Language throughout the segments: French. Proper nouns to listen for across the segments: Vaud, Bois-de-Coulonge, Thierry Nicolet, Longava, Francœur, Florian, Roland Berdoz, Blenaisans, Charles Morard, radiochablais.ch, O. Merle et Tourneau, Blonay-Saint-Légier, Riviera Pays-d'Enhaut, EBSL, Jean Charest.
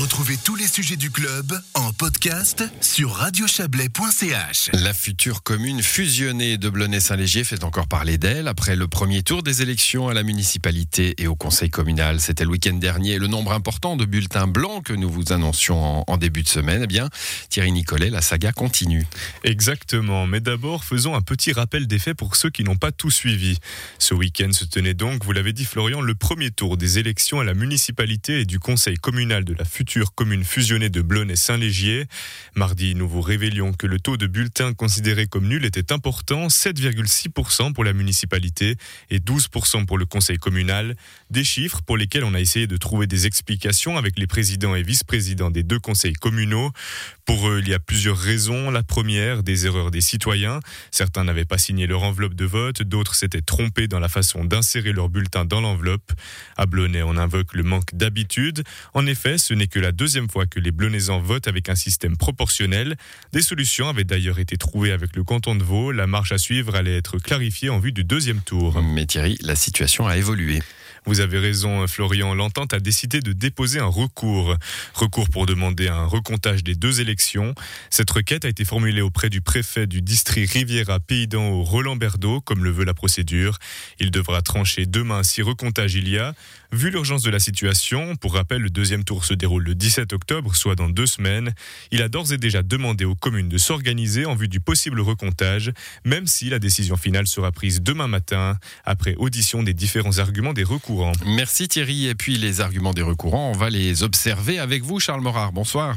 Retrouvez tous les sujets du club en podcast sur radiochablais.ch. La future commune fusionnée de Blonay-Saint-Légier fait encore parler d'elle après le premier tour des élections à la municipalité et au conseil communal. C'était le week-end dernier. Le nombre important de bulletins blancs que nous vous annoncions en début de semaine, eh bien, Thierry Nicolet, la saga continue. Exactement. Mais d'abord, faisons un petit rappel des faits pour ceux qui n'ont pas tout suivi. Ce week-end se tenait donc, vous l'avez dit Florian, le premier tour des élections à la municipalité et du conseil communal de la future commune fusionnée de Blonay-Saint-Légier. Mardi, nous vous révélions que le taux de bulletins considérés comme nuls était important, 7,6% pour la municipalité et 12% pour le conseil communal. Des chiffres pour lesquels on a essayé de trouver des explications avec les présidents et vice-présidents des deux conseils communaux. Pour eux, il y a plusieurs raisons. La première, des erreurs des citoyens. Certains n'avaient pas signé leur enveloppe de vote, d'autres s'étaient trompés dans la façon d'insérer leur bulletin dans l'enveloppe. À Blonay, on invoque le manque d'habitude. En effet, ce n'est que la deuxième fois que les Blenaisans votent avec un système proportionnel. Des solutions avaient d'ailleurs été trouvées avec le canton de Vaud. La marche à suivre allait être clarifiée en vue du deuxième tour. Mais Thierry, la situation a évolué. Vous avez raison, Florian. L'entente a décidé de déposer un recours. Recours pour demander un recomptage des deux élections. Cette requête a été formulée auprès du préfet du district Riviera Pays-d'Enhaut, Roland Berdoz, comme le veut la procédure. Il devra trancher demain si recomptage il y a. Vu l'urgence de la situation, pour rappel, le deuxième tour se déroule le 17 octobre, soit dans 2 semaines. Il a d'ores et déjà demandé aux communes de s'organiser en vue du possible recomptage, même si la décision finale sera prise demain matin, après audition des différents arguments des recourants. Merci Thierry. Et puis les arguments des recourants, on va les observer avec vous, Charles Morard. Bonsoir.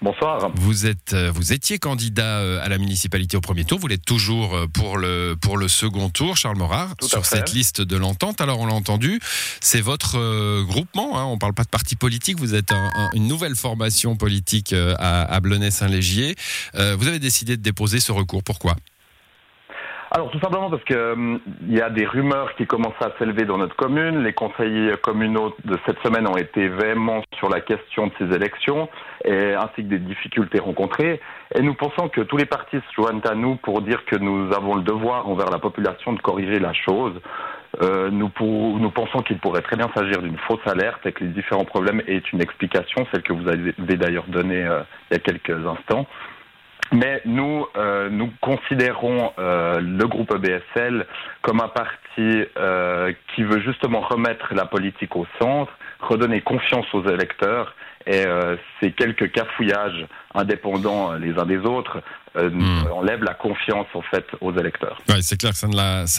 Bonsoir. Vous étiez candidat à la municipalité au premier tour, vous l'êtes toujours pour le second tour, Charles Morard, sur cette liste de l'entente. Alors on l'a entendu, c'est votre groupement, hein, on ne parle pas de parti politique, vous êtes une nouvelle formation politique à Blonay-Saint-Légier. Vous avez décidé de déposer ce recours, pourquoi ? Alors tout simplement parce que y a des rumeurs qui commencent à s'élever dans notre commune. Les conseillers communaux de cette semaine ont été véhéments sur la question de ces élections, ainsi que des difficultés rencontrées. Et nous pensons que tous les partis se joignent à nous pour dire que nous avons le devoir envers la population de corriger la chose. Nous pensons qu'il pourrait très bien s'agir d'une fausse alerte et que les différents problèmes aient une explication, celle que vous avez d'ailleurs donnée il y a quelques instants. Mais nous considérons le groupe EBSL comme un parti qui veut justement remettre la politique au centre, redonner confiance aux électeurs, et ces quelques cafouillages indépendants les uns des autres enlèvent la confiance en fait aux électeurs. Ouais, c'est clair que ça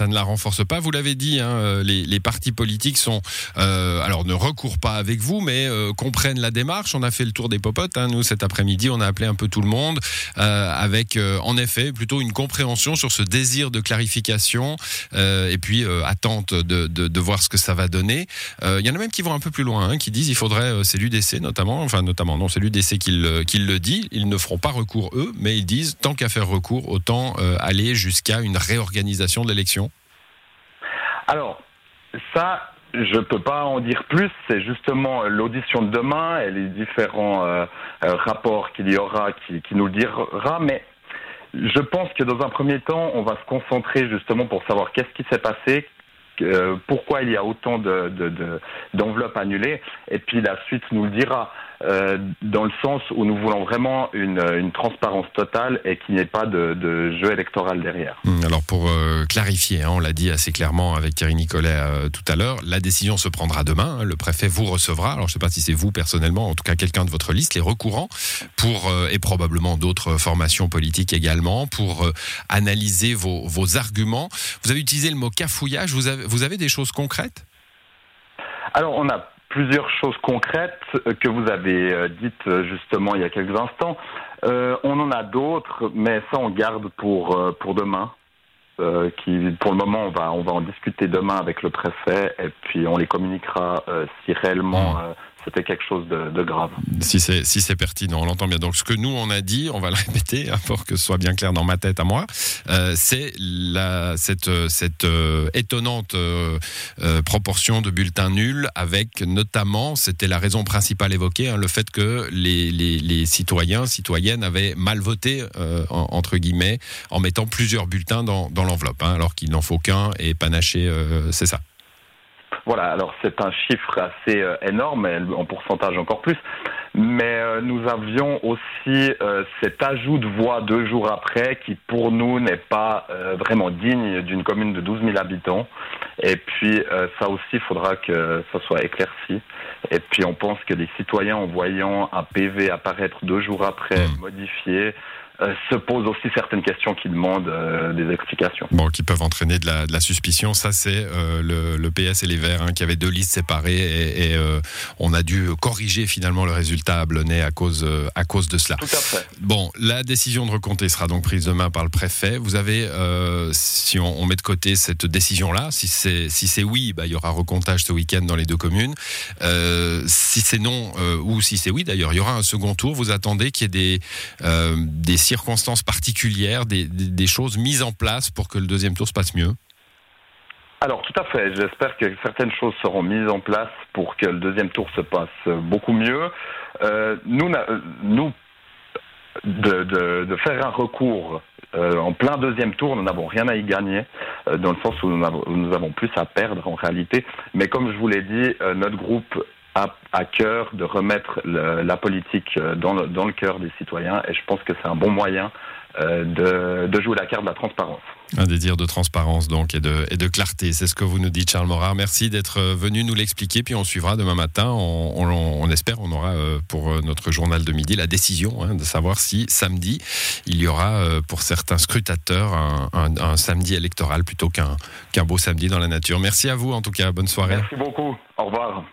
ne la renforce pas. Vous l'avez dit, hein, les partis politiques sont alors ne recourent pas avec vous, mais comprennent la démarche. On a fait le tour des popotes. Hein, nous cet après-midi, on a appelé un peu tout le monde avec en effet plutôt une compréhension sur ce désir de clarification et puis attente de voir ce que ça va donner. Il y en a même qui vont un peu plus loin, hein, qui disent il faudrait c'est l'UDC notamment, c'est l'UDC qui le dit. Ils ne feront pas recours, eux, mais ils disent, tant qu'à faire recours, autant aller jusqu'à une réorganisation de l'élection. Alors, ça, je ne peux pas en dire plus. C'est justement l'audition de demain et les différents rapports qu'il y aura qui nous le dira. Mais je pense que dans un premier temps, on va se concentrer justement pour savoir qu'est-ce qui s'est passé, pourquoi il y a autant d'enveloppes annulées, et puis la suite nous le dira, dans le sens où nous voulons vraiment une transparence totale et qu'il n'y ait pas de jeu électoral derrière. Alors pour clarifier, hein, on l'a dit assez clairement avec Thierry Nicolet tout à l'heure, la décision se prendra demain, hein, le préfet vous recevra, alors je ne sais pas si c'est vous personnellement, en tout cas quelqu'un de votre liste, les recourants, et probablement d'autres formations politiques également, pour analyser vos arguments. Vous avez utilisé le mot cafouillage, vous avez des choses concrètes ? Alors, on a plusieurs choses concrètes que vous avez dites justement il y a quelques instants. On en a d'autres, mais ça on garde pour demain. Pour le moment, on va en discuter demain avec le préfet et puis on les communiquera si réellement c'était quelque chose de grave. Si c'est pertinent, on l'entend bien. Donc ce que nous on a dit, on va le répéter, pour que ce soit bien clair dans ma tête à moi, c'est cette étonnante proportion de bulletins nuls avec notamment, c'était la raison principale évoquée, hein, le fait que les citoyennes avaient mal voté, entre guillemets, en mettant plusieurs bulletins dans l'enveloppe, hein, alors qu'il n'en faut qu'un et panaché, c'est ça. Voilà, alors c'est un chiffre assez énorme, en pourcentage encore plus. Mais nous avions aussi cet ajout de voie 2 jours après qui, pour nous, n'est pas vraiment digne d'une commune de 12 000 habitants. Et puis, ça aussi, il faudra que ça soit éclairci. Et puis, on pense que les citoyens, en voyant un PV apparaître 2 jours après, modifié, se posent aussi certaines questions qui demandent des explications. Bon, qui peuvent entraîner de la suspicion. Ça, c'est le PS et les Verts, hein, qui avaient 2 listes séparées et on a dû corriger finalement le résultat à Blonay à cause de cela. Tout à fait. Bon, la décision de recompter sera donc prise demain par le préfet. Vous avez, si on met de côté cette décision-là, si c'est oui, bah, il y aura recomptage ce week-end dans les 2 communes. Si c'est non, ou si c'est oui d'ailleurs, il y aura un second tour. Vous attendez qu'il y ait des circonstances particulières, des choses mises en place pour que le deuxième tour se passe mieux? Alors, tout à fait. J'espère que certaines choses seront mises en place pour que le deuxième tour se passe beaucoup mieux. Nous, de faire un recours en plein deuxième tour, nous n'avons rien à y gagner, dans le sens où nous avons plus à perdre en réalité. Mais comme je vous l'ai dit, notre groupe à cœur de remettre la politique dans le cœur des citoyens, et je pense que c'est un bon moyen de jouer la carte de la transparence. Un désir de transparence donc et de clarté, c'est ce que vous nous dites, Charles Morard. Merci d'être venu nous l'expliquer, puis on suivra demain matin, on espère, on aura pour notre journal de midi la décision, hein, de savoir si samedi il y aura pour certains scrutateurs un samedi électoral plutôt qu'un beau samedi dans la nature. Merci à vous en tout cas, bonne soirée. Merci beaucoup, au revoir.